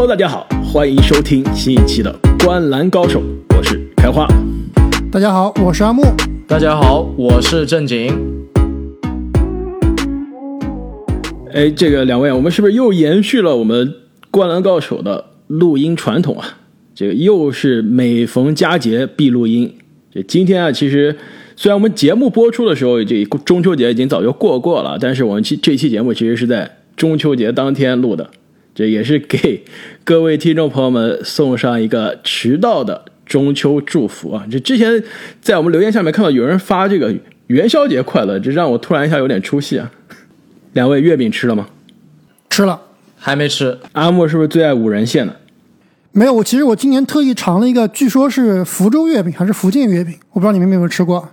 Hello， 大家好，欢迎收听新一期的《观篮高手》，我是开花。大家好，我是阿木。大家好，我是正经。哎，这个两位，我们是不是又延续了我们《灌篮高手》的录音传统啊？这个又是每逢佳节必录音。这今天啊，其实虽然我们节目播出的时候，这中秋节已经早就过了，但是我们这期节目其实是在中秋节当天录的。这也是给各位听众朋友们送上一个迟到的中秋祝福啊！这之前在我们留言下面看到有人发这个元宵节快乐，这让我突然一下有点出戏啊！两位月饼吃了吗？吃了，还没吃。阿木是不是最爱五仁馅呢？没有，其实我今年特意尝了一个，据说是福州月饼还是福建月饼，我不知道你们有没有吃过，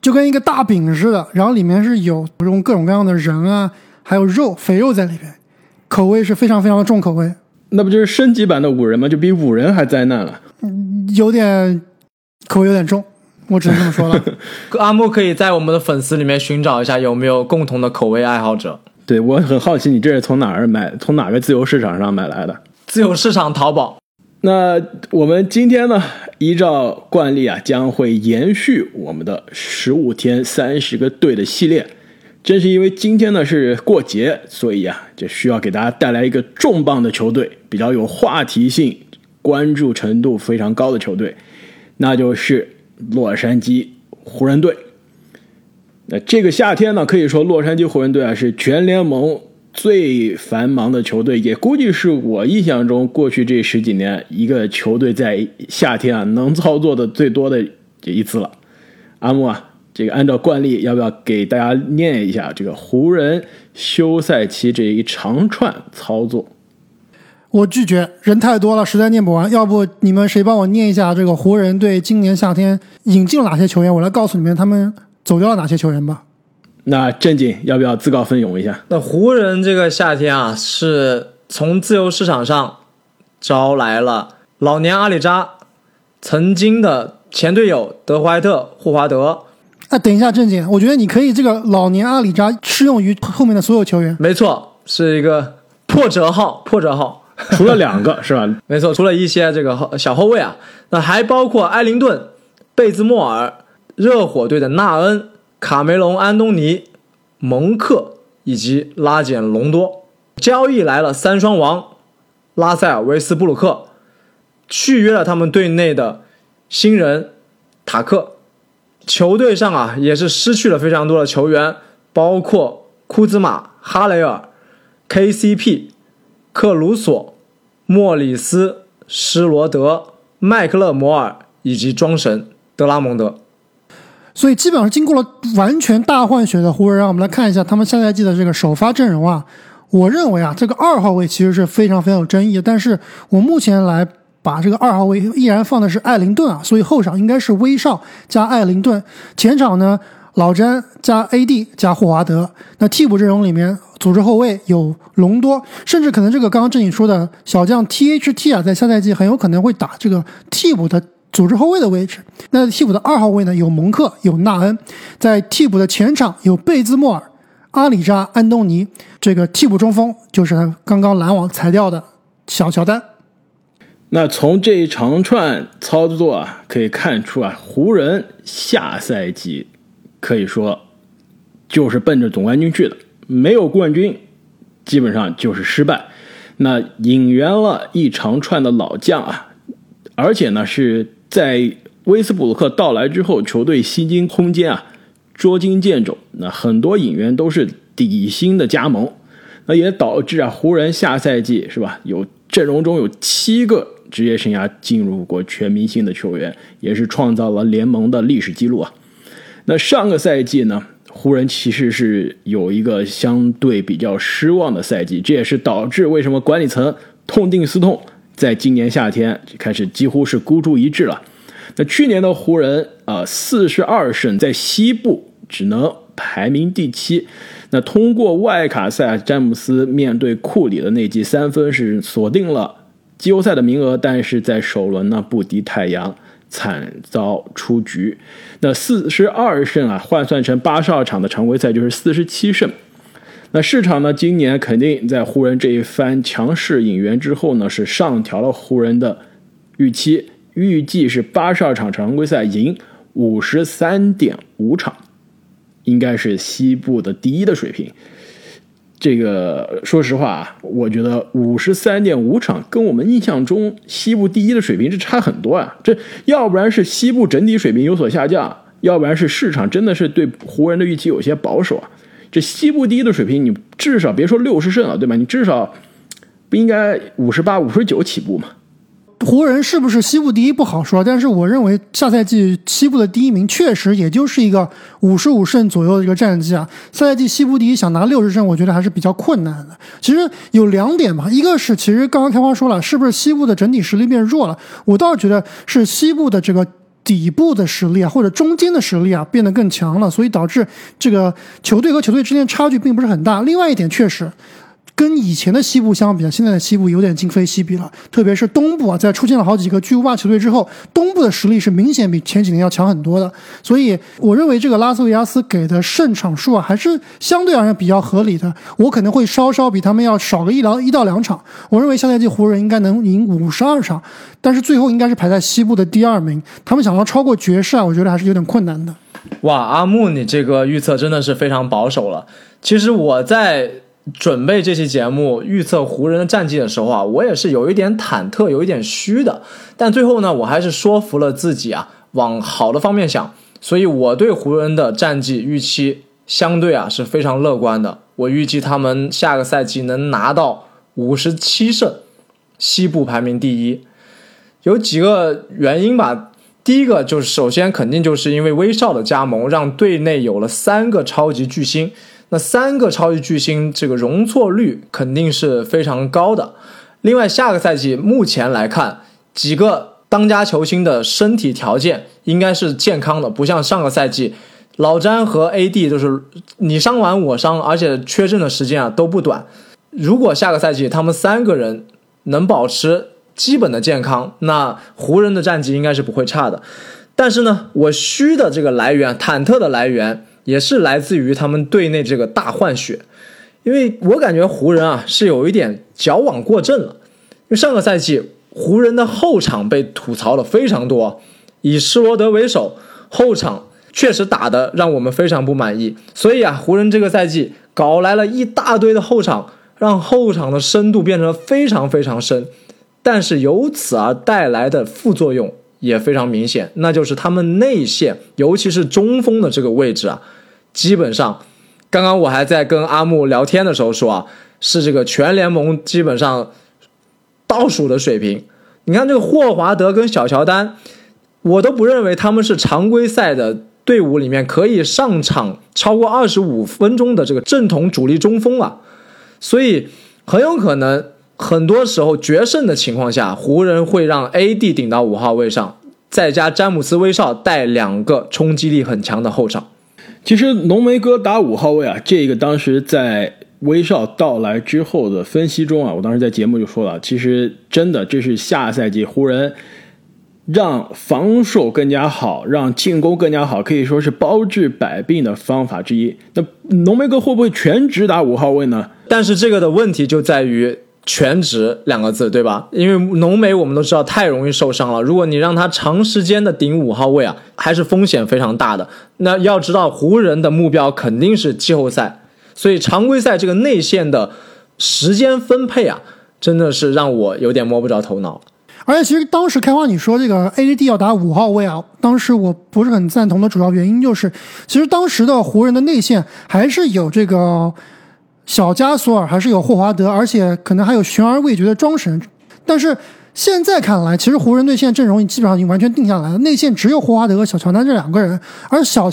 就跟一个大饼似的，然后里面是有各种各样的仁啊，还有肉，肥肉在里面。口味是非常非常的重口味，那不就是升级版的五仁吗？就比五仁还灾难了，有点口味有点重，我只能这么说了。阿木可以在我们的粉丝里面寻找一下有没有共同的口味爱好者。对，我很好奇你这是从哪个自由市场上买来的？自由市场淘宝。那我们今天呢，依照惯例啊，将会延续我们的15天30个队的系列。正是因为今天呢是过节，所以啊，这需要给大家带来一个重磅的球队，比较有话题性，关注程度非常高的球队，那就是洛杉矶湖人队。那这个夏天呢，可以说洛杉矶湖人队啊是全联盟最繁忙的球队，也估计是我印象中过去这十几年一个球队在夏天啊能操作的最多的一次了。阿木啊，这个按照惯例，要不要给大家念一下这个湖人休赛期这一长串操作？我拒绝，人太多了，实在念不完。要不你们谁帮我念一下这个湖人队今年夏天引进了哪些球员？我来告诉你们他们走掉了哪些球员吧。那正经，要不要自告奋勇一下？那湖人这个夏天啊，是从自由市场上招来了老年阿里扎，曾经的前队友德怀特·霍华德。啊，等一下，正经，我觉得你可以这个老年阿里扎适用于后面的所有球员。没错，是一个破折号，除了两个是吧？没错，除了一些这个小后卫啊，那还包括埃林顿、贝兹莫尔、热火队的纳恩、卡梅隆·安东尼、蒙克以及拉简·隆多。交易来了三双王拉塞尔·维斯布鲁克，续约了他们队内的新人塔克。球队上啊也是失去了非常多的球员，包括库兹马、哈雷尔、KCP、克鲁索、莫里斯、施罗德、麦克勒摩尔以及庄神德拉蒙德。所以基本上经过了完全大换血的湖人，让我们来看一下他们下赛季的这个首发阵容啊。我认为啊，这个二号位其实是非常非常有争议，但是我目前来把这个二号位依然放的是艾灵顿啊，所以后场应该是威少加艾灵顿，前场呢老詹加 AD 加霍华德。那替补阵容里面组织后卫有隆多，甚至可能这个刚刚正经说的小将 THT 啊，在下赛季很有可能会打这个替补的组织后卫的位置。那替补的二号位呢有蒙克有纳恩，在替补的前场有贝兹莫尔、阿里扎、安东尼，这个替补中锋就是刚刚篮网裁掉的小乔丹。那从这一长串操作啊，可以看出啊，湖人下赛季可以说就是奔着总冠军去的，没有冠军基本上就是失败。那引援了一长串的老将啊，而且呢是在威斯布鲁克到来之后，球队薪金空间啊捉襟见肘。那很多引援都是底薪的加盟，那也导致啊湖人下赛季是吧，有阵容中有7个。职业生涯进入过全明星的球员，也是创造了联盟的历史记录啊。那上个赛季呢，湖人其实是有一个相对比较失望的赛季，这也是导致为什么管理层痛定思痛，在今年夏天开始几乎是孤注一掷了。那去年的湖人42胜，在西部只能排名第7。那通过外卡赛，詹姆斯面对库里的那记三分是锁定了季后赛的名额，但是在首轮呢不敌太阳，惨遭出局。那42胜啊，换算成82场的常规赛就是47胜。那市场呢，今年肯定在湖人这一番强势引援之后呢，是上调了湖人的预期，预计是82场常规赛赢 53.5 场，应该是西部的第一的水平。这个说实话啊，我觉得 53.5 场跟我们印象中西部第一的水平是差很多啊，这要不然是西部整体水平有所下降，要不然是市场真的是对湖人的预期有些保守啊。这西部第一的水平你至少别说60胜了，对吧？你至少不应该 58-59 起步嘛。湖人是不是西部第一不好说，但是我认为下赛季西部的第一名确实也就是一个55胜左右的一个战绩啊。下赛季西部第一想拿60胜我觉得还是比较困难的。其实有两点吧，一个是其实刚刚开花说了，是不是西部的整体实力变弱了，我倒觉得是西部的这个底部的实力啊，或者中间的实力啊，变得更强了，所以导致这个球队和球队之间差距并不是很大。另外一点确实跟以前的西部相比，现在的西部有点今非昔比了，特别是东部啊，在出现了好几个巨无霸球队之后，东部的实力是明显比前几年要强很多的，所以我认为这个拉斯维加斯给的胜场数啊，还是相对而言比较合理的，我可能会稍稍比他们要少个一到两场，我认为下赛季湖人应该能赢52场，但是最后应该是排在西部的第二名，他们想要超过爵士啊，我觉得还是有点困难的。哇，阿木，你这个预测真的是非常保守了。其实我在准备这期节目预测湖人的战绩的时候啊，我也是有一点忐忑有一点虚的，但最后呢我还是说服了自己啊，往好的方面想，所以我对湖人的战绩预期相对啊是非常乐观的，我预计他们下个赛季能拿到57胜，西部排名第一。有几个原因吧，第一个就是首先肯定就是因为威少的加盟让队内有了3个超级巨星，那3个超级巨星这个容错率肯定是非常高的。另外下个赛季目前来看，几个当家球星的身体条件应该是健康的，不像上个赛季老詹和 AD 就是你伤完我伤，而且缺阵的时间啊都不短。如果下个赛季他们3个人能保持基本的健康，那湖人的战绩应该是不会差的。但是呢，我虚的这个来源，忐忑的来源也是来自于他们队内这个大换血，因为我感觉湖人啊是有一点矫枉过正了，因为上个赛季湖人的后场被吐槽了非常多，以施罗德为首，后场确实打得让我们非常不满意，所以啊湖人这个赛季搞来了一大堆的后场，让后场的深度变成非常非常深，但是由此而带来的副作用也非常明显，那就是他们内线尤其是中锋的这个位置啊，基本上刚刚我还在跟阿木聊天的时候说啊，是这个全联盟基本上倒数的水平。你看这个霍华德跟小乔丹，我都不认为他们是常规赛的队伍里面可以上场超过25分钟的这个正统主力中锋啊，所以很有可能很多时候决胜的情况下，湖人会让 AD 顶到5号位上，再加詹姆斯威少带2个冲击力很强的后场。其实浓眉哥打5号位啊，这个当时在威少到来之后的分析中啊，我当时在节目就说了，其实真的这是下赛季湖人让防守更加好让进攻更加好可以说是包治百病的方法之一。那浓眉哥会不会全职打5号位呢？但是这个的问题就在于全职两个字，对吧？因为浓眉我们都知道太容易受伤了，如果你让他长时间的顶5号位啊，还是风险非常大的。那要知道湖人的目标肯定是季后赛，所以常规赛这个内线的时间分配啊，真的是让我有点摸不着头脑了。而且其实当时开花你说这个 AD 要打5号位啊，当时我不是很赞同的主要原因就是，其实当时的湖人的内线还是有这个小加索尔，还是有霍华德，而且可能还有悬而未决的庄神。但是现在看来，其实湖人队现在阵容基本上已经完全定下来了，内线只有霍华德和小乔丹这2个人，而且小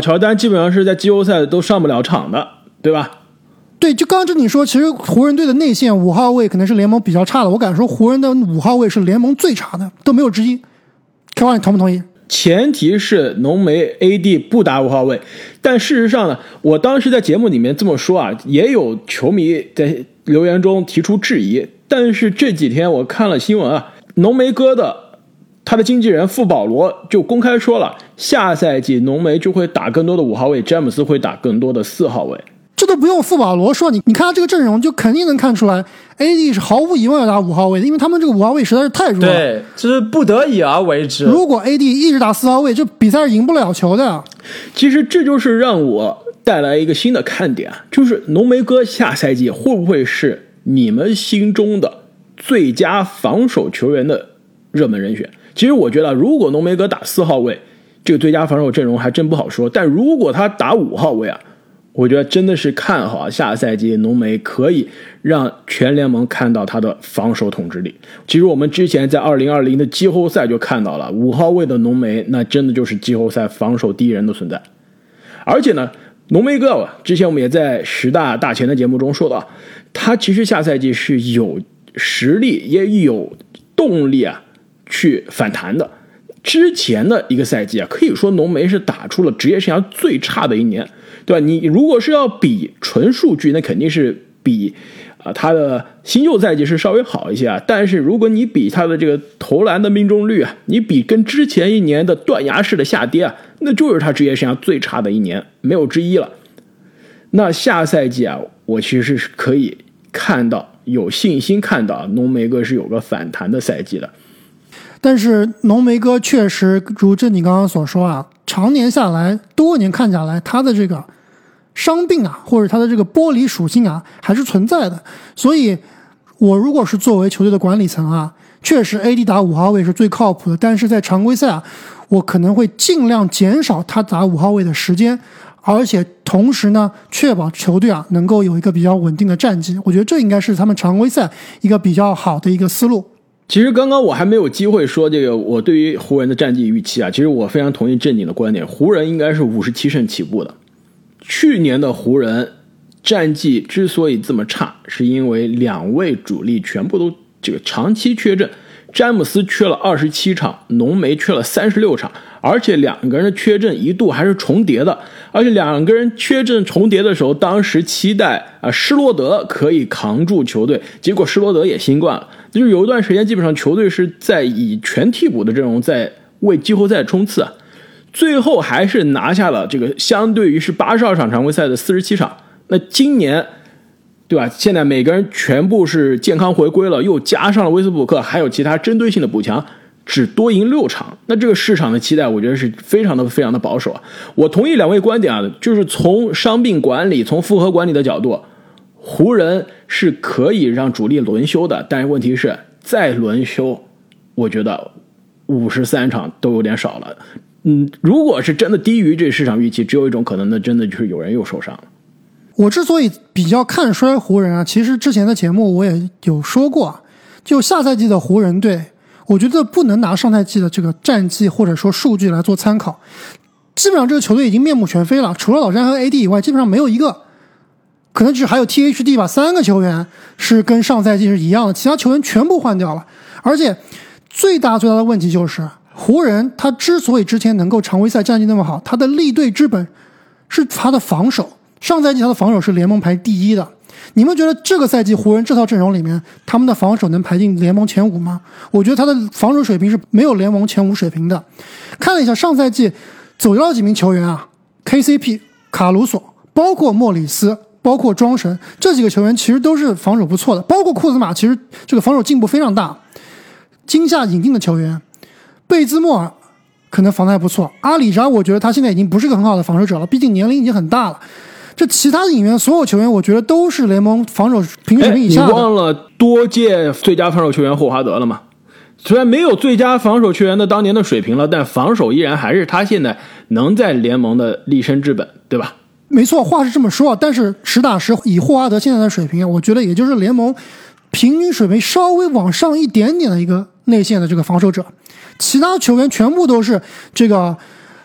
乔丹基本上是在季后赛都上不了场的，对吧？对，就刚刚你说，其实湖人队的内线5号位可能是联盟比较差的，我敢说湖人的5号位是联盟最差的，都没有之一。开花，你同不同意？前提是浓眉 AD 不打5号位，但事实上呢，我当时在节目里面这么说啊，也有球迷在留言中提出质疑，但是这几天我看了新闻啊，浓眉哥的他的经纪人傅保罗就公开说了，下赛季浓眉就会打更多的5号位，詹姆斯会打更多的4号位。这都不用富保罗说，你看他这个阵容就肯定能看出来 AD 是毫无疑问要打五号位的，因为他们这个五号位实在是太弱了，对，就是不得已而为之。如果 AD 一直打四号位，这比赛赢不了球的。其实这就是让我带来一个新的看点，就是浓眉哥下赛季会不会是你们心中的最佳防守球员的热门人选？其实我觉得如果浓眉哥打四号位，这个最佳防守阵容还真不好说，但如果他打五号位啊，我觉得真的是看好下赛季浓眉可以让全联盟看到他的防守统治力。其实我们之前在2020的季后赛就看到了五号位的浓眉，那真的就是季后赛防守第一人的存在。而且呢，浓眉哥之前我们也在十大大前的节目中说到，他其实下赛季是有实力也有动力啊去反弹的。之前的一个赛季啊，可以说浓眉是打出了职业生涯最差的一年，对吧？你如果是要比纯数据，那肯定是比他的新秀赛季是稍微好一些啊。但是如果你比他的这个投篮的命中率啊，你比跟之前一年的断崖式的下跌啊，那就是他职业生涯最差的一年，没有之一了。那下赛季啊，我其实是可以看到，有信心看到浓眉哥是有个反弹的赛季的。但是浓眉哥确实如正你刚刚所说啊，常年下来多年看下来，他的这个伤病啊，或者他的这个玻璃属性啊，还是存在的。所以我如果是作为球队的管理层啊，确实 AD 打五号位是最靠谱的，但是在常规赛啊，我可能会尽量减少他打五号位的时间，而且同时呢，确保球队啊能够有一个比较稳定的战绩。我觉得这应该是他们常规赛一个比较好的一个思路。其实刚刚我还没有机会说这个我对于湖人的战绩预期啊，其实我非常同意正经的观点，湖人应该是57胜起步的。去年的湖人战绩之所以这么差，是因为两位主力全部都这个长期缺阵，詹姆斯缺了27场，浓眉缺了36场，而且两个人的缺阵一度还是重叠的，而且两个人缺阵重叠的时候，当时期待施罗德可以扛住球队，结果施罗德也新冠了，就是有一段时间基本上球队是在以全替补的阵容在为季后赛冲刺，最后还是拿下了这个相对于是82场常规赛的47场。那今年对吧，现在每个人全部是健康回归了，又加上了威斯布鲁克，还有其他针对性的补强，只多赢6场，那这个市场的期待我觉得是非常的保守啊。我同意两位观点啊，就是从伤病管理从复合管理的角度，湖人是可以让主力轮休的，但是问题是再轮休我觉得53场都有点少了。如果是真的低于这市场预期，只有一种可能，那真的就是有人又受伤了。我之所以比较看衰湖人啊，其实之前的节目我也有说过啊，就下赛季的湖人队我觉得不能拿上赛季的这个战绩或者说数据来做参考，基本上这个球队已经面目全非了，除了老詹和 AD 以外，基本上没有一个，可能只还有 THT 吧，三个球员是跟上赛季是一样的，其他球员全部换掉了。而且最大的问题就是湖人他之所以之前能够常规赛战绩那么好，他的立队之本是他的防守，上赛季他的防守是联盟排第一的。你们觉得这个赛季湖人这套阵容里面他们的防守能排进联盟前5吗？我觉得他的防守水平是没有联盟前5水平的。看了一下上赛季走掉了几名球员啊， KCP 卡鲁索，包括莫里斯，包括庄神，这几个球员其实都是防守不错的，包括库兹马，其实这个防守进步非常大。今夏引进的球员贝兹莫尔可能防得还不错，阿里扎我觉得他现在已经不是个很好的防守者了，毕竟年龄已经很大了。这其他的引援所有球员我觉得都是联盟防守平均水平以下的。你忘了多届最佳防守球员霍华德了吗？虽然没有最佳防守球员的当年的水平了，但防守依然还是他现在能在联盟的立身之本，对吧？没错，话是这么说，但是实打实以霍华德现在的水平，我觉得也就是联盟平均水平稍微往上一点点的一个内线的这个防守者，其他球员全部都是这个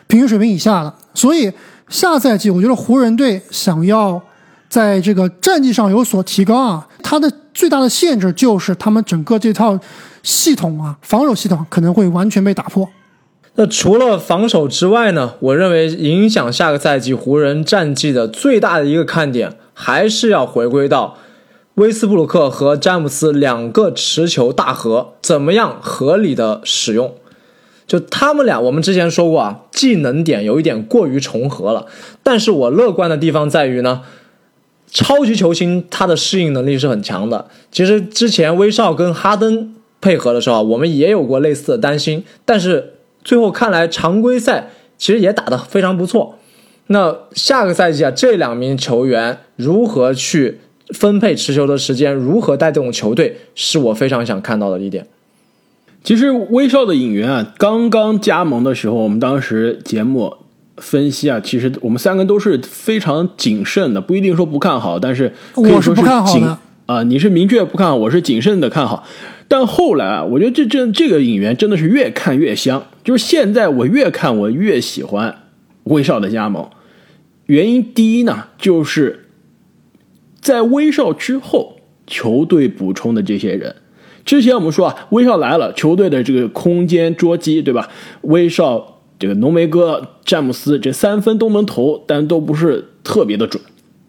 平均水平以下的。所以下赛季我觉得湖人队想要在这个战绩上有所提高啊，他的最大的限制就是他们整个这套系统啊，防守系统可能会完全被打破。那除了防守之外呢，我认为影响下个赛季湖人战绩的最大的一个看点，还是要回归到威斯布鲁克和詹姆斯两个持球大核怎么样合理的使用。就他们俩我们之前说过啊，技能点有一点过于重合了，但是我乐观的地方在于呢，超级球星他的适应能力是很强的。其实之前威少跟哈登配合的时候，我们也有过类似的担心，但是最后看来常规赛其实也打得非常不错。那下个赛季啊，这两名球员如何去分配持球的时间，如何带动球队，是我非常想看到的一点。其实威少的引援啊，刚刚加盟的时候，我们当时节目分析啊，其实我们三个都是非常谨慎的，不一定说不看好，但是可以说是我是不看好的啊，你是明确不看好，我是谨慎的看好。但后来啊，我觉得这个引援真的是越看越香，就是现在我越看我越喜欢威少的加盟。原因第一呢，就是在威少之后，球队补充的这些人。之前我们说啊，威少来了，球队的这个空间捉鸡，对吧？威少、这个浓眉哥、詹姆斯这三分都能投，但都不是特别的准。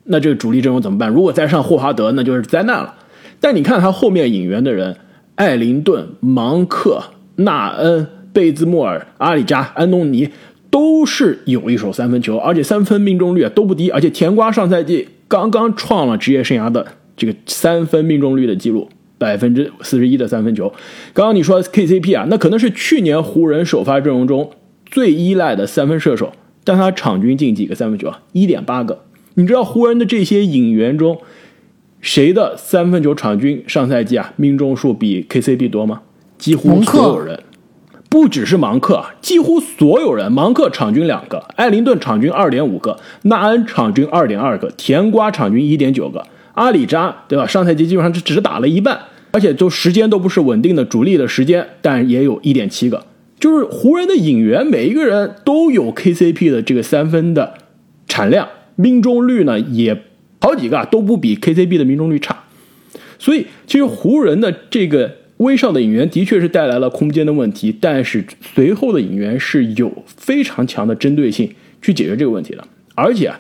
那这个主力阵容怎么办？如果再上霍华德，那就是灾难了。但你看他后面引援的人，艾灵顿、芒克、纳恩、贝兹莫尔、阿里扎、安东尼，都是有一手三分球，而且三分命中率都不低，而且甜瓜上赛季刚刚创了职业生涯的这个三分命中率的记录。41%的三分球。刚刚你说 KCP 啊，那可能是去年湖人首发阵容中最依赖的三分射手，但他场均进几个三分球啊 ？1.8 个。你知道湖人的这些引援中，谁的三分球场均上赛季啊命中数比 KCP 多吗？几乎所有人，不只是芒克，几乎所有人。芒克场均2个，艾灵顿场均 2.5 个，纳恩场均 2.2 个，甜瓜场均 1.9 个。阿里扎对吧？上赛季基本上只打了一半，而且都时间都不是稳定的主力的时间，但也有 1.7 个。就是湖人的引援，每一个人都有 KCP 的这个三分的产量，命中率呢也好几个都不比 KCP 的命中率差。所以其实湖人的这个威少的引援的确是带来了空间的问题，但是随后的引援是有非常强的针对性去解决这个问题的。而且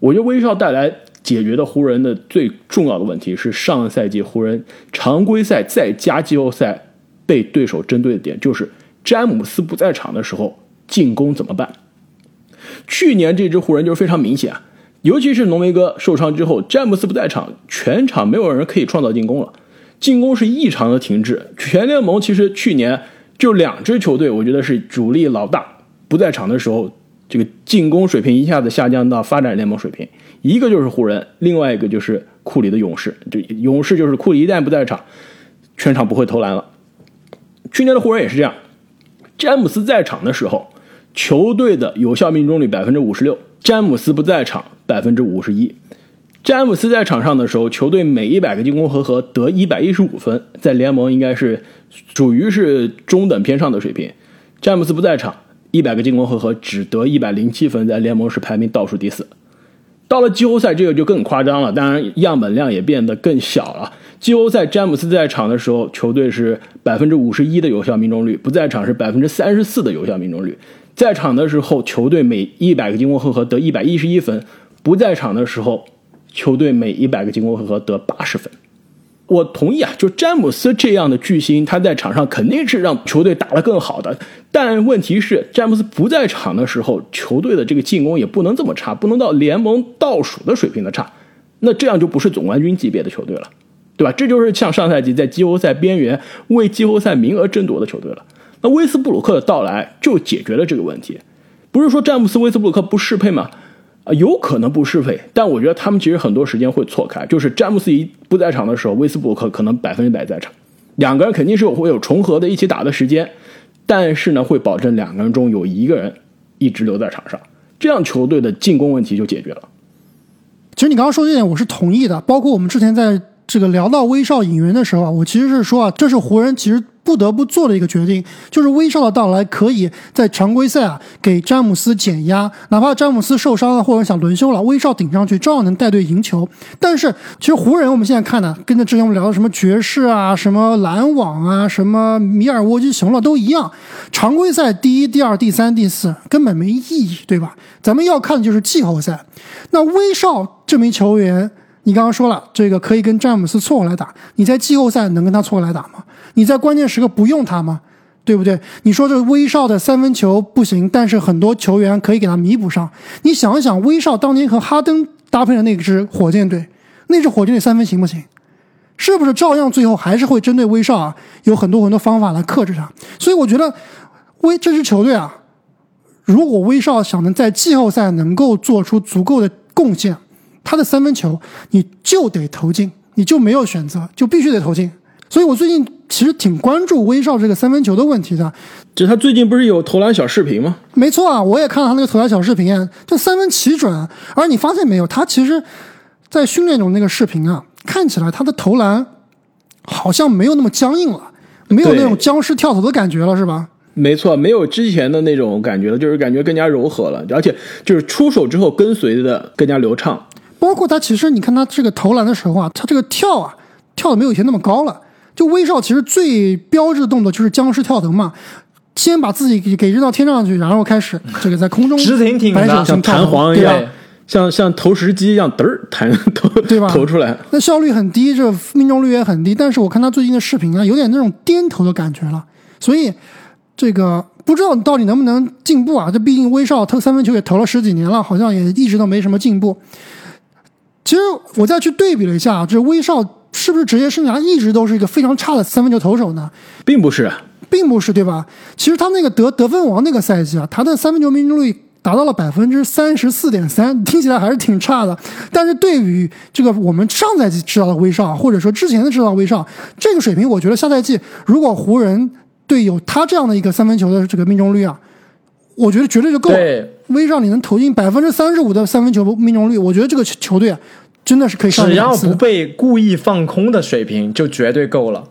我觉得威少带来解决的湖人的最重要的问题是上赛季湖人常规赛再加季后赛被对手针对的点，就是詹姆斯不在场的时候进攻怎么办。去年这支湖人就是非常明显啊，尤其是浓眉哥受伤之后，詹姆斯不在场，全场没有人可以创造进攻了，进攻是异常的停滞。全联盟其实去年就两支球队，我觉得是主力老大不在场的时候，这个进攻水平一下子下降到发展联盟水平，一个就是湖人，另外一个就是库里的勇士。这勇士就是库里一旦不在场，全场不会投篮了。去年的湖人也是这样，詹姆斯在场的时候，球队的有效命中率 56%， 詹姆斯不在场 51%。 詹姆斯在场上的时候，球队每100个进攻回合得115分，在联盟应该是属于是中等偏上的水平。詹姆斯不在场，100个进攻回合只得107分，在联盟是排名倒数第4。到了季后赛，这个就更夸张了，当然样本量也变得更小了。季后赛詹姆斯在场的时候，球队是 51% 的有效命中率，不在场是 34% 的有效命中率。在场的时候，球队每100个进攻回合得111分，不在场的时候，球队每100个进攻回合得80分。我同意啊，就詹姆斯这样的巨星，他在场上肯定是让球队打得更好的，但问题是詹姆斯不在场的时候，球队的这个进攻也不能这么差，不能到联盟倒数的水平的差，那这样就不是总冠军级别的球队了，对吧？这就是像上赛季在季后赛边缘为季后赛名额争夺的球队了。那威斯布鲁克的到来就解决了这个问题。不是说詹姆斯威斯布鲁克不适配吗？有可能不适配，但我觉得他们其实很多时间会错开，就是詹姆斯一不在场的时候，威斯布鲁克可能100%在场，两个人肯定是会有重合的一起打的时间，但是呢，会保证两个人中有一个人一直留在场上，这样球队的进攻问题就解决了。其实你刚刚说这点我是同意的，包括我们之前在这个聊到威少引援的时候啊，我其实是说啊，这是湖人其实不得不做的一个决定，就是威少的到来可以在常规赛啊给詹姆斯减压，哪怕詹姆斯受伤了或者想轮休了，威少顶上去照样能带队赢球。但是其实湖人我们现在看呢，跟着之前我们聊的什么爵士啊、什么篮网啊、什么米尔沃基雄了都一样，常规赛第一、第二、第三、第四根本没意义，对吧？咱们要看的就是季后赛。那威少这名球员，你刚刚说了，这个可以跟詹姆斯错过来打，你在季后赛能跟他错过来打吗？你在关键时刻不用他吗？对不对？你说这威少的三分球不行，但是很多球员可以给他弥补上。你想一想，威少当年和哈登搭配的那支火箭队，那支火箭的三分行不行？是不是照样最后还是会针对威少啊，有很多很多方法来克制他？所以我觉得这支球队啊，如果威少想能在季后赛能够做出足够的贡献，他的三分球你就得投进，你就没有选择，就必须得投进。所以我最近其实挺关注威少这个三分球的问题的。就他最近不是有投篮小视频吗？没错啊，我也看了他那个投篮小视频，就三分奇准。而你发现没有，他其实在训练中那个视频啊，看起来他的投篮好像没有那么僵硬了，没有那种僵尸跳投的感觉了，是吧？没错，没有之前的那种感觉了，就是感觉更加柔和了，而且就是出手之后跟随的更加流畅。包括他其实你看他这个投篮的时候啊，他这个跳啊跳的没有以前那么高了。就威少其实最标志的动作就是僵尸跳投嘛，先把自己给扔到天上去，然后开始这个在空中直挺挺的，像弹簧一样，像投石机一样嘚儿弹投出来。那效率很低，这命中率也很低，但是我看他最近的视频啊，有点那种颠头的感觉了。所以这个不知道到底能不能进步啊？这毕竟威少投三分球也投了十几年了，好像也一直都没什么进步。其实我再去对比了一下，这威少是不是职业生涯一直都是一个非常差的三分球投手呢？并不是，并不是，对吧？其实他那个得分王那个赛季啊，他的三分球命中率达到了 34.3%， 听起来还是挺差的。但是对于这个我们上赛季知道的威少，或者说之前的知道的威少，这个水平，我觉得下赛季如果湖人队有他这样的一个三分球的这个命中率啊，我觉得绝对就够了。威少你能投进 35% 的三分球命中率，我觉得这个球队啊真的是可以上的，只要不被故意放空的水平就绝对够了。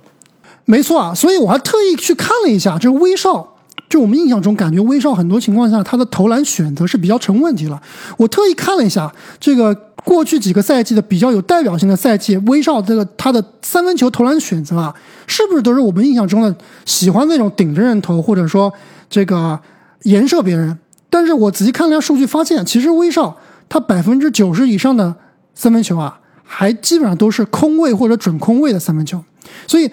没错啊，所以我还特意去看了一下这威少，就我们印象中感觉威少很多情况下他的投篮选择是比较成问题了。我特意看了一下这个过去几个赛季的比较有代表性的赛季，威少他的三分球投篮选择啊，是不是都是我们印象中的喜欢那种顶着人投，或者说这个颜射别人？但是我仔细看了一下数据，发现其实威少他 90% 以上的三分球啊，还基本上都是空位或者准空位的三分球。所以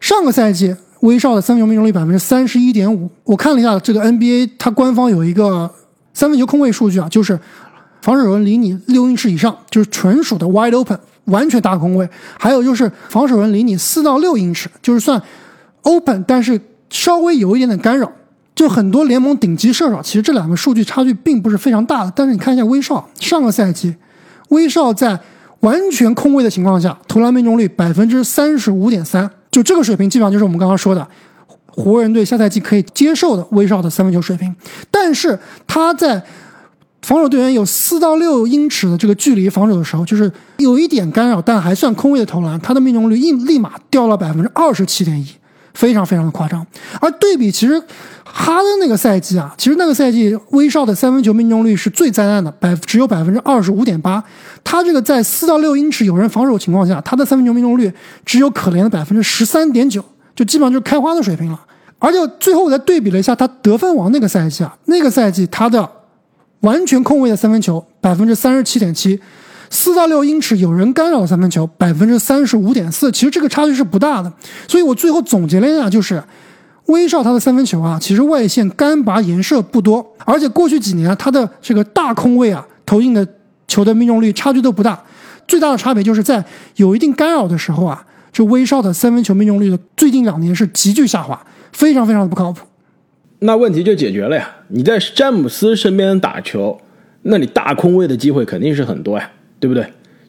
上个赛季威少的三分球命中率 31.5%， 我看了一下这个 NBA 它官方有一个三分球空位数据啊，就是防守人离你6英尺以上，就是纯属的 wide open， 完全大空位。还有就是防守人离你4到6英尺，就是算 open， 但是稍微有一点点干扰。就很多联盟顶级射手，其实这两个数据差距并不是非常大的。但是你看一下威少上个赛季，威少在完全空位的情况下，投篮命中率 35.3%， 就这个水平基本上就是我们刚刚说的湖人队下赛季可以接受的威少的三分球水平。但是他在防守队员有4到6英尺的这个距离防守的时候，就是有一点干扰但还算空位的投篮，他的命中率立马掉了 27.1%， 非常非常的夸张。而对比其实哈登那个赛季啊，其实那个赛季威少的三分球命中率是最灾难的，只有 25.8%。 他这个在4到6英尺有人防守情况下，他的三分球命中率只有可怜的 13.9%， 就基本上就是开花的水平了。而且最后我再对比了一下他得分王那个赛季啊，那个赛季他的完全空位的三分球 37.7%， 4到6英尺有人干扰的三分球 35.4%， 其实这个差距是不大的。所以我最后总结了一下，就是威少他的三分球啊，其实外线干拔颜射不多，而且过去几年啊，他的这个大空位啊投进的球的命中率差距都不大。最大的差别就是在有一定干扰的时候啊，这威少的三分球命中率的最近2年是急剧下滑，非常非常不靠谱。那问题就解决了呀，你在詹姆斯身边打球，那你大空位的机会肯定是很多呀，对不对？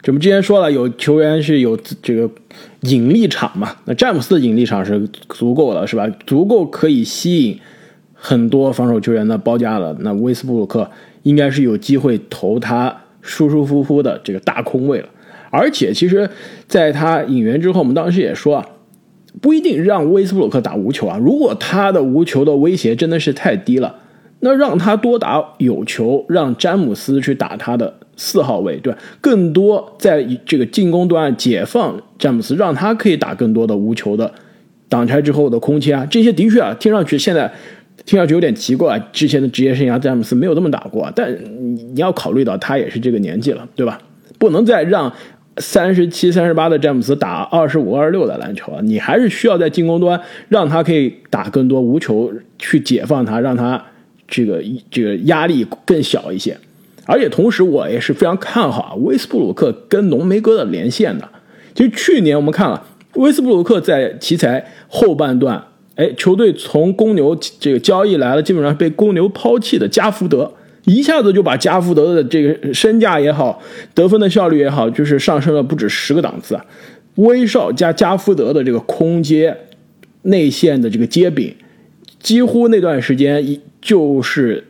我们之前说了，有球员是有这个引力场嘛，那詹姆斯的引力场是足够的，是吧？足够可以吸引很多防守球员的包夹了。那威斯布鲁克应该是有机会投他舒舒服服的这个大空位了。而且其实在他引援之后，我们当时也说啊，不一定让威斯布鲁克打无球啊，如果他的无球的威胁真的是太低了，那让他多打有球，让詹姆斯去打他的4号位，对，更多在这个进攻端解放詹姆斯，让他可以打更多的无球的挡拆之后的空切啊，这些的确啊，听上去有点奇怪，之前的职业生涯詹姆斯没有这么打过，但你要考虑到他也是这个年纪了，对吧？不能再让37、38的詹姆斯打25、26的篮球啊，你还是需要在进攻端让他可以打更多无球，去解放他，让他这个压力更小一些。而且同时我也是非常看好威斯布鲁克跟浓眉哥的连线的。其实去年我们看了威斯布鲁克在奇才后半段，球队从公牛这个交易来了，基本上被公牛抛弃的加福德，一下子就把加福德的这个身价也好，得分的效率也好，就是上升了不止10个档次啊。威少加加福德的这个空接内线的这个接柄，几乎那段时间就是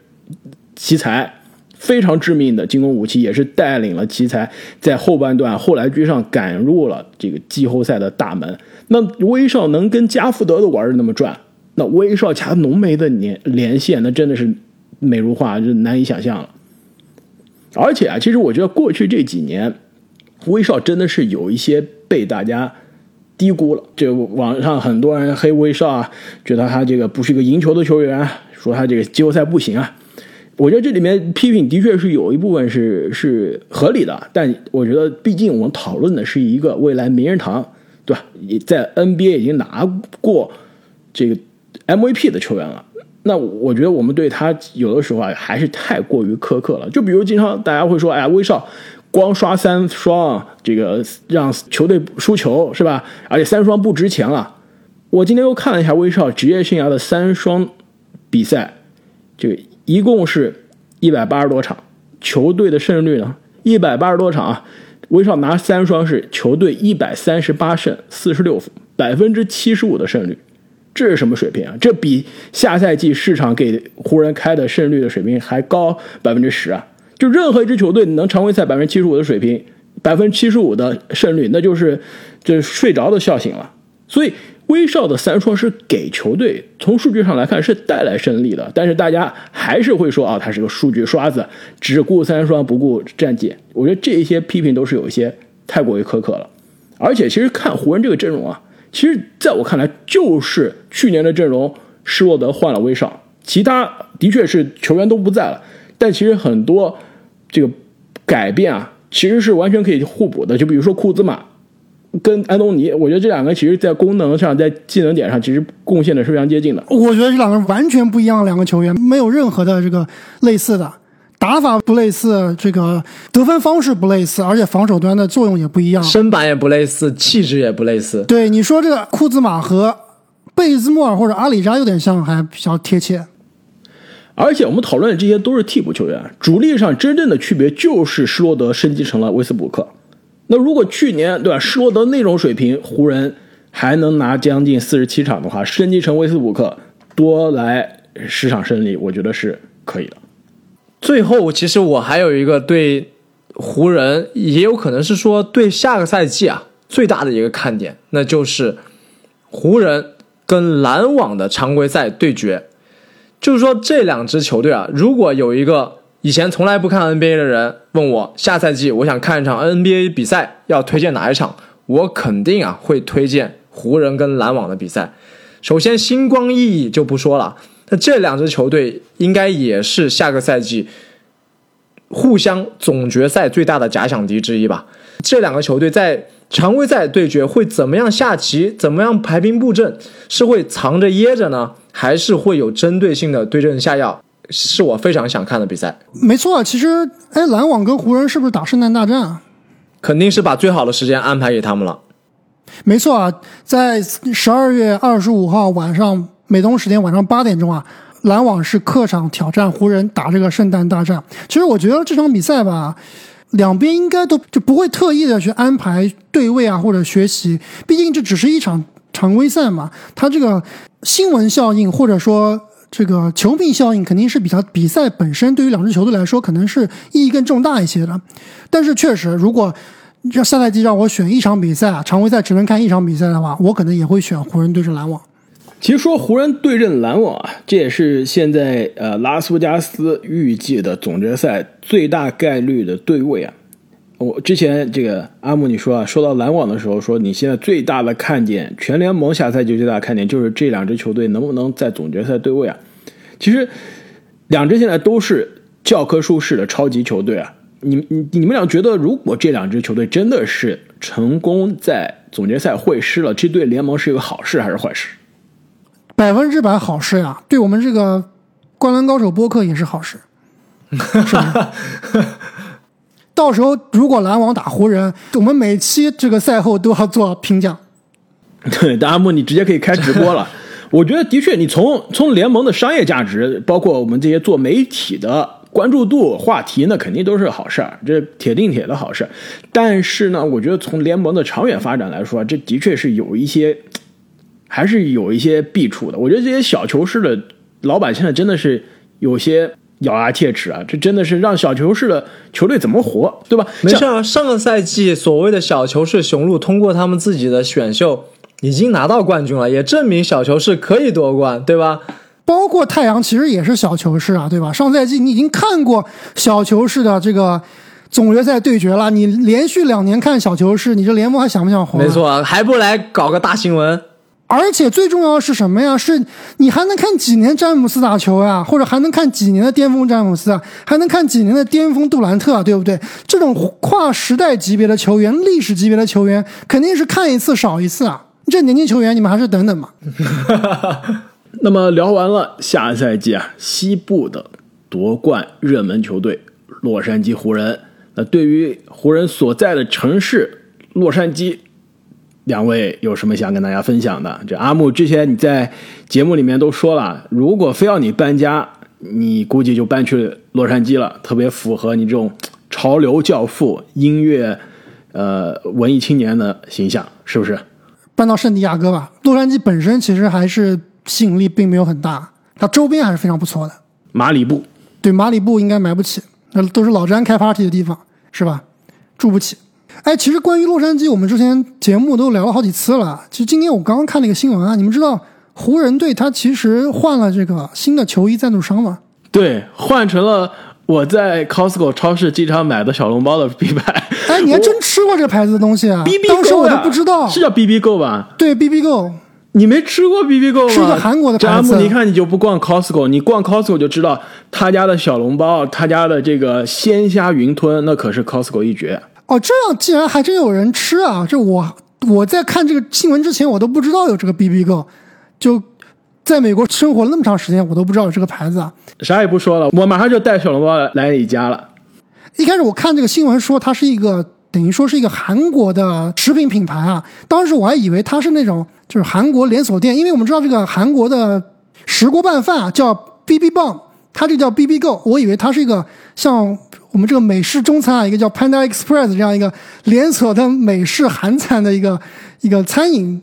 奇才非常致命的进攻武器，也是带领了奇才在后半段后来居上赶入了这个季后赛的大门。那威少能跟加福德的玩的那么转，那威少加浓眉的连线那真的是美如画，就难以想象了。而且啊，其实我觉得过去这几年威少真的是有一些被大家低估了，这网上很多人黑威少啊，觉得他这个不是一个赢球的球员啊，说他这个季后赛不行啊。我觉得这里面批评的确是有一部分是合理的，但我觉得毕竟我们讨论的是一个未来名人堂，对吧？在 NBA 已经拿过这个 MVP 的球员了，那我觉得我们对他有的时候啊还是太过于苛刻了。就比如经常大家会说，哎呀，威少光刷三双，这个让球队输球是吧？而且三双不值钱了。我今天又看了一下威少职业生涯的三双比赛，这个一共是180多场，球队的胜率呢180多场啊，威少拿三双是球队138胜46负 75% 的胜率，这是什么水平啊？这比下赛季市场给湖人开的胜率的水平还高 10% 啊！就任何一支球队能常规赛 75% 的水平 75% 的胜率，那就是睡着的笑醒了。所以威少的三双是给球队从数据上来看是带来胜利的，但是大家还是会说啊，他是个数据刷子，只顾三双不顾战绩。我觉得这些批评都是有一些太过于苛刻了。而且其实看湖人这个阵容啊，其实在我看来就是去年的阵容，施罗德换了威少，其他的确是球员都不在了，但其实很多这个改变啊，其实是完全可以互补的。就比如说库兹马跟安东尼，我觉得这两个其实在功能上，在技能点上其实贡献的是非常接近的。我觉得这两个完全不一样的两个球员，没有任何的这个类似的打法，不类似，这个得分方式不类似，而且防守端的作用也不一样，身板也不类似，气质也不类似。对，你说这个库兹马和贝兹莫尔或者阿里扎有点像，还比较贴切。而且我们讨论的这些都是替补球员，主力上真正的区别就是施罗德升级成了威斯布鲁克。那如果去年对吧，施罗德那种水平，湖人还能拿将近47场的话，升级成威斯布鲁克多来10场胜利，我觉得是可以的。最后其实我还有一个对湖人，也有可能是说对下个赛季啊最大的一个看点，那就是湖人跟篮网的常规赛对决。就是说这两支球队啊，如果有一个以前从来不看 NBA 的人问我下赛季我想看一场 NBA 比赛要推荐哪一场，我肯定啊会推荐湖人跟篮网的比赛。首先星光熠熠就不说了，那这两支球队应该也是下个赛季互相总决赛最大的假想敌之一吧。这两个球队在常规赛对决会怎么样下棋，怎么样排兵布阵，是会藏着掖着呢，还是会有针对性的对症下药，是我非常想看的比赛。没错，其实篮网跟湖人是不是打圣诞大战啊？肯定是把最好的时间安排给他们了。没错啊，在12月25号晚上美东时间晚上8点钟啊，篮网是客场挑战湖人打这个圣诞大战。其实我觉得这场比赛吧，两边应该都就不会特意的去安排对位啊或者学习，毕竟这只是一场常规赛嘛，它这个新闻效应或者说这个球迷效应肯定是比比赛本身对于两支球队来说可能是意义更重大一些的。但是确实如果下赛季让我选一场比赛啊，常规赛只能看一场比赛的话，我可能也会选湖人对阵篮网。其实说湖人对阵篮网啊，这也是现在拉斯维加斯预计的总决赛最大概率的对位啊。我之前这个阿木你说啊，说到篮网的时候说，你现在最大的看点，全联盟下赛季最大的看点就是这两支球队能不能在总决赛对位啊。其实两支现在都是教科书式的超级球队啊，你们俩觉得如果这两支球队真的是成功在总决赛会师了，这对联盟是一个好事还是坏事？100%好事呀，对我们这个灌篮高手播客也是好事。是吧？到时候如果篮网打湖人，我们每期这个赛后都要做评奖。对，阿木，你直接可以开直播了。我觉得的确，你从联盟的商业价值，包括我们这些做媒体的关注度、话题，那肯定都是好事儿，这铁定铁的好事。但是呢，我觉得从联盟的长远发展来说，这的确是有一些，还是有一些弊处的。我觉得这些小球市的老板现在真的是有些咬牙切齿啊，这真的是让小球市的球队怎么活，对吧？没事啊，上个赛季所谓的小球市雄鹿通过他们自己的选秀已经拿到冠军了，也证明小球市可以夺冠，对吧？包括太阳其实也是小球市啊，对吧？上赛季你已经看过小球市的这个总决赛对决了，你连续2年看小球市，你这联盟还想不想活？没错啊，还不来搞个大新闻。而且最重要的是什么呀？是你还能看几年詹姆斯打球呀，或者还能看几年的巅峰詹姆斯啊，还能看几年的巅峰杜兰特啊，对不对？这种跨时代级别的球员、历史级别的球员，肯定是看一次少一次啊。这年轻球员，你们还是等等吧。那么聊完了下赛季啊，西部的夺冠热门球队洛杉矶湖人。那对于湖人所在的城市洛杉矶，两位有什么想跟大家分享的？这阿木之前你在节目里面都说了，如果非要你搬家，你估计就搬去洛杉矶了，特别符合你这种潮流教父、音乐文艺青年的形象，是不是？搬到圣地亚哥吧。洛杉矶本身其实还是吸引力并没有很大，它周边还是非常不错的。马里布，对，马里布应该买不起，那都是老詹开 party 的地方，是吧？住不起。哎，其实关于洛杉矶，我们之前节目都聊了好几次了。其实今天我刚刚看了一个新闻啊，你们知道湖人队他其实换了这个新的球衣赞助商吗？对，换成了我在 Costco 超市经常买的小笼包的品牌。哎，你还真吃过这个牌子的东西啊？ BBGO 当时我都不知道，是叫 BBGO 吧？对， BBGO。你没吃过 BBGO 吗？是个韩国的牌子。你看你就不逛 Costco， 你逛 Costco 就知道他家的小笼包，他家的这个鲜虾云吞，那可是 Costco 一绝。哦，这样竟然还真有人吃啊！这我在看这个新闻之前，我都不知道有这个 BBGO， 就在美国生活了那么长时间，我都不知道有这个牌子啊。啥也不说了，我马上就带小笼包来你家了。一开始我看这个新闻说它是一个等于说是一个韩国的食品品牌啊，当时我还以为它是那种就是韩国连锁店，因为我们知道这个韩国的石锅拌饭啊叫 BB Bomb， 它这叫 BBGO， 我以为它是一个像我们这个美式中餐啊，一个叫 Panda Express 这样一个连锁的美式韩餐的一个餐饮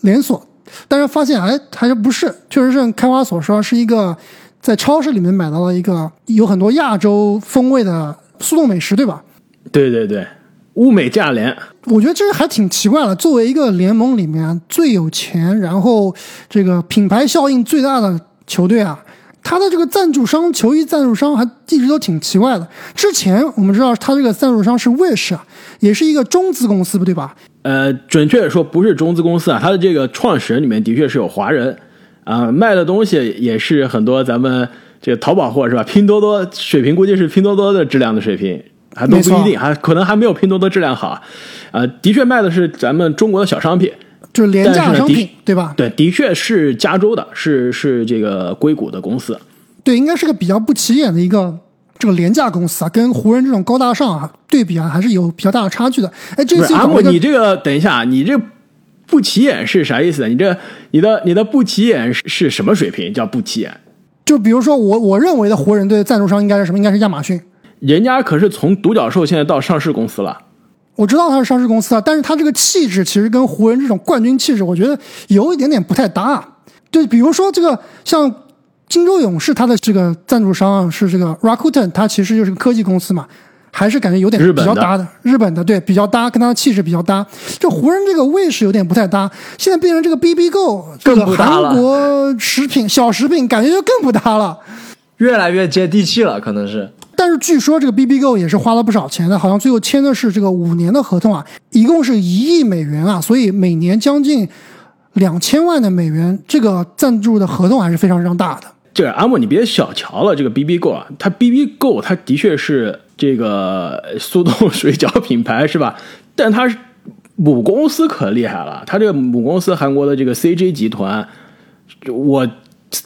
连锁，但是发现还是不是，确实是开花所说是一个在超市里面买到了一个有很多亚洲风味的速冻美食，对吧？对对对，物美价廉。我觉得这还挺奇怪的，作为一个联盟里面最有钱，然后这个品牌效应最大的球队啊。他的这个赞助商，球衣赞助商还一直都挺奇怪的。之前我们知道他这个赞助商是 Wish 啊，也是一个中资公司，对吧？准确的说不是中资公司啊，他的这个创始人里面的确是有华人啊、卖的东西也是很多咱们这个淘宝货是吧？拼多多水平估计是拼多多的质量的水平，还都不一定，还可能还没有拼多多质量好啊、的确卖的是咱们中国的小商品。就是廉价商品，对吧？对，的确是加州的，是这个硅谷的公司。对，应该是个比较不起眼的一个这个廉价公司啊，跟湖人这种高大上啊对比啊，还是有比较大的差距的。哎，这次阿木，你这个等一下，你这不起眼是啥意思？你的不起眼是什么水平？叫不起眼？就比如说我认为的湖人队赞助商应该是什么？应该是亚马逊。人家可是从独角兽现在到上市公司了。我知道他是上市公司啊，但是他这个气质其实跟湖人这种冠军气质，我觉得有一点点不太搭。就比如说这个像金州勇士，他的这个赞助商是这个 Rakuten， 他其实就是个科技公司嘛，还是感觉有点比较搭的。日本的对，比较搭，跟他的气质比较搭。这湖人这个位置有点不太搭，现在变成这个 BBGO， 这个韩国食品小食品，感觉就更不搭了，越来越接地气了，可能是。但是据说这个 BBGO 也是花了不少钱的，好像最后签的是这个5年的合同啊，一共是1亿美元啊，所以每年将近2000万的美元，这个赞助的合同还是非常非常大的。这个阿莫，你别小瞧了这个 BBGO 啊，它 BBGO 它的确是这个速冻水饺品牌是吧？但它母公司可厉害了，它这个母公司韩国的这个 CJ 集团，我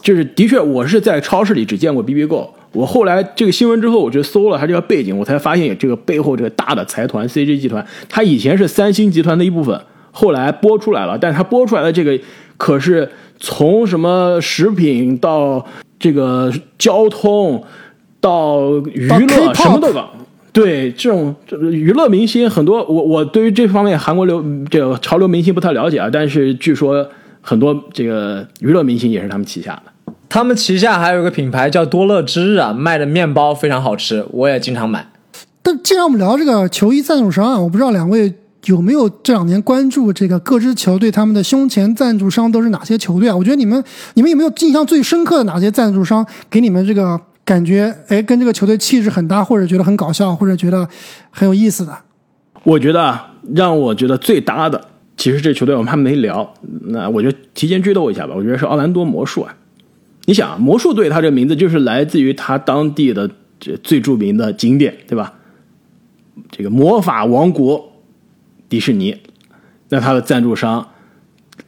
就是的确我是在超市里只见过 BBGO。我后来这个新闻之后，我就搜了它这个背景，我才发现这个背后这个大的财团 CJ 集团，它以前是三星集团的一部分，后来拨出来了，但它拨出来的这个可是从什么食品到这个交通到娱乐什么都搞。对，这种娱乐明星很多，我对于这方面韩国这个潮流明星不太了解啊，但是据说很多这个娱乐明星也是他们旗下的。他们旗下还有一个品牌叫多乐之日啊，卖的面包非常好吃，我也经常买。但既然我们聊这个球衣赞助商啊，我不知道两位有没有这两年关注这个各支球队他们的胸前赞助商都是哪些球队啊？我觉得你们有没有印象最深刻的哪些赞助商给你们这个感觉哎，跟这个球队气质很搭，或者觉得很搞笑，或者觉得很有意思的？我觉得让我觉得最搭的，其实这球队我们还没聊，那我就提前剧透一下吧。我觉得是奥兰多魔术啊。你想，魔术队它这个名字就是来自于它当地的最著名的景点，对吧？这个魔法王国迪士尼，那它的赞助商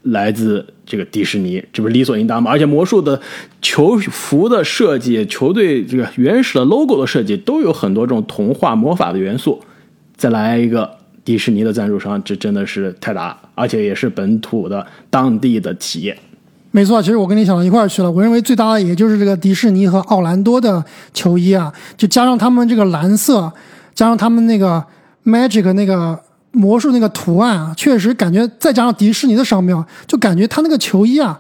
来自这个迪士尼，这不是理所应当吗？而且魔术的球服的设计，球队这个原始的 logo 的设计，都有很多这种童话魔法的元素。再来一个迪士尼的赞助商，这真的是太大，而且也是本土的当地的企业。没错，其实我跟你想到一块儿去了。我认为最大的也就是这个迪士尼和奥兰多的球衣啊，就加上他们这个蓝色，加上他们那个 magic 那个魔术那个图案啊，确实感觉再加上迪士尼的商标，就感觉他那个球衣啊，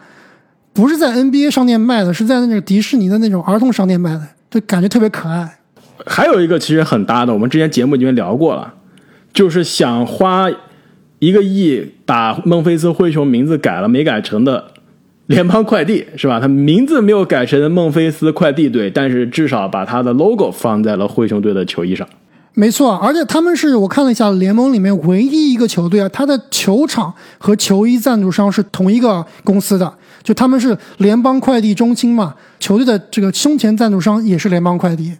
不是在 NBA 商店卖的，是在那个迪士尼的那种儿童商店卖的，就感觉特别可爱。还有一个其实很搭的，我们之前节目里面聊过了，就是想花1亿把孟菲斯灰熊名字改了没改成的联邦快递，是吧？他名字没有改成孟菲斯快递队，但是至少把他的 logo 放在了灰熊队的球衣上。没错，而且他们是我看了一下联盟里面唯一一个球队啊，他的球场和球衣赞助商是同一个公司的，就他们是联邦快递中心嘛，球队的这个胸前赞助商也是联邦快递。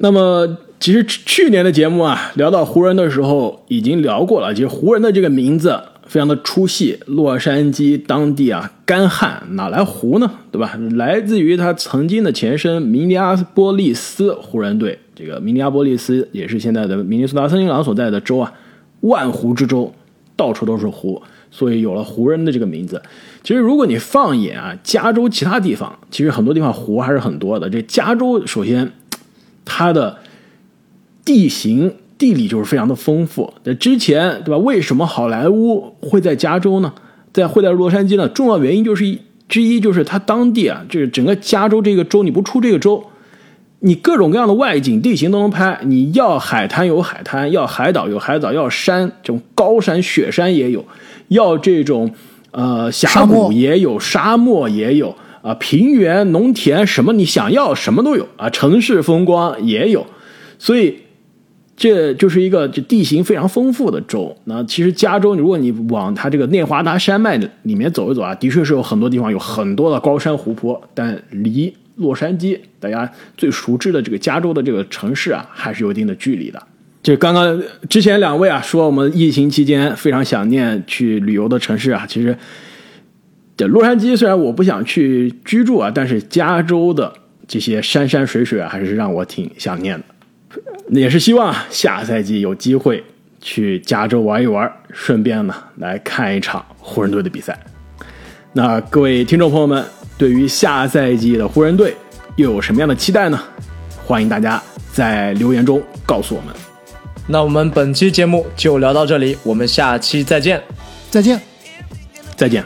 那么其实去年的节目啊，聊到湖人的时候已经聊过了，其实湖人的这个名字非常的出戏，洛杉矶当地啊干旱，哪来湖呢？对吧？来自于他曾经的前身明尼阿波利斯湖人队，这个明尼阿波利斯也是现在的明尼苏达森林狼所在的州啊，万湖之州，到处都是湖，所以有了湖人的这个名字。其实如果你放眼啊加州其他地方，其实很多地方湖还是很多的。这加州首先它的地形地理就是非常的丰富。之前对吧？为什么好莱坞会在加州呢？会在洛杉矶呢？重要原因就是它当地啊，这整个加州这个州，你不出这个州，你各种各样的外景地形都能拍。你要海滩有海滩，要海岛有海岛，要山这种高山雪山也有，要这种峡谷也有，沙漠也有啊，平原农田什么你想要什么都有啊，城市风光也有，所以。这就是一个地形非常丰富的州。那其实加州，如果你往它这个内华达山脉里面走一走啊，的确是有很多地方有很多的高山湖泊，但离洛杉矶大家最熟知的这个加州的这个城市啊，还是有一定的距离的。这刚刚之前两位啊说我们疫情期间非常想念去旅游的城市啊，其实洛杉矶虽然我不想去居住啊，但是加州的这些山山水水啊，还是让我挺想念的。也是希望下赛季有机会去加州玩一玩，顺便呢来看一场湖人队的比赛。那各位听众朋友们，对于下赛季的湖人队又有什么样的期待呢？欢迎大家在留言中告诉我们。那我们本期节目就聊到这里，我们下期再见。再见。再见。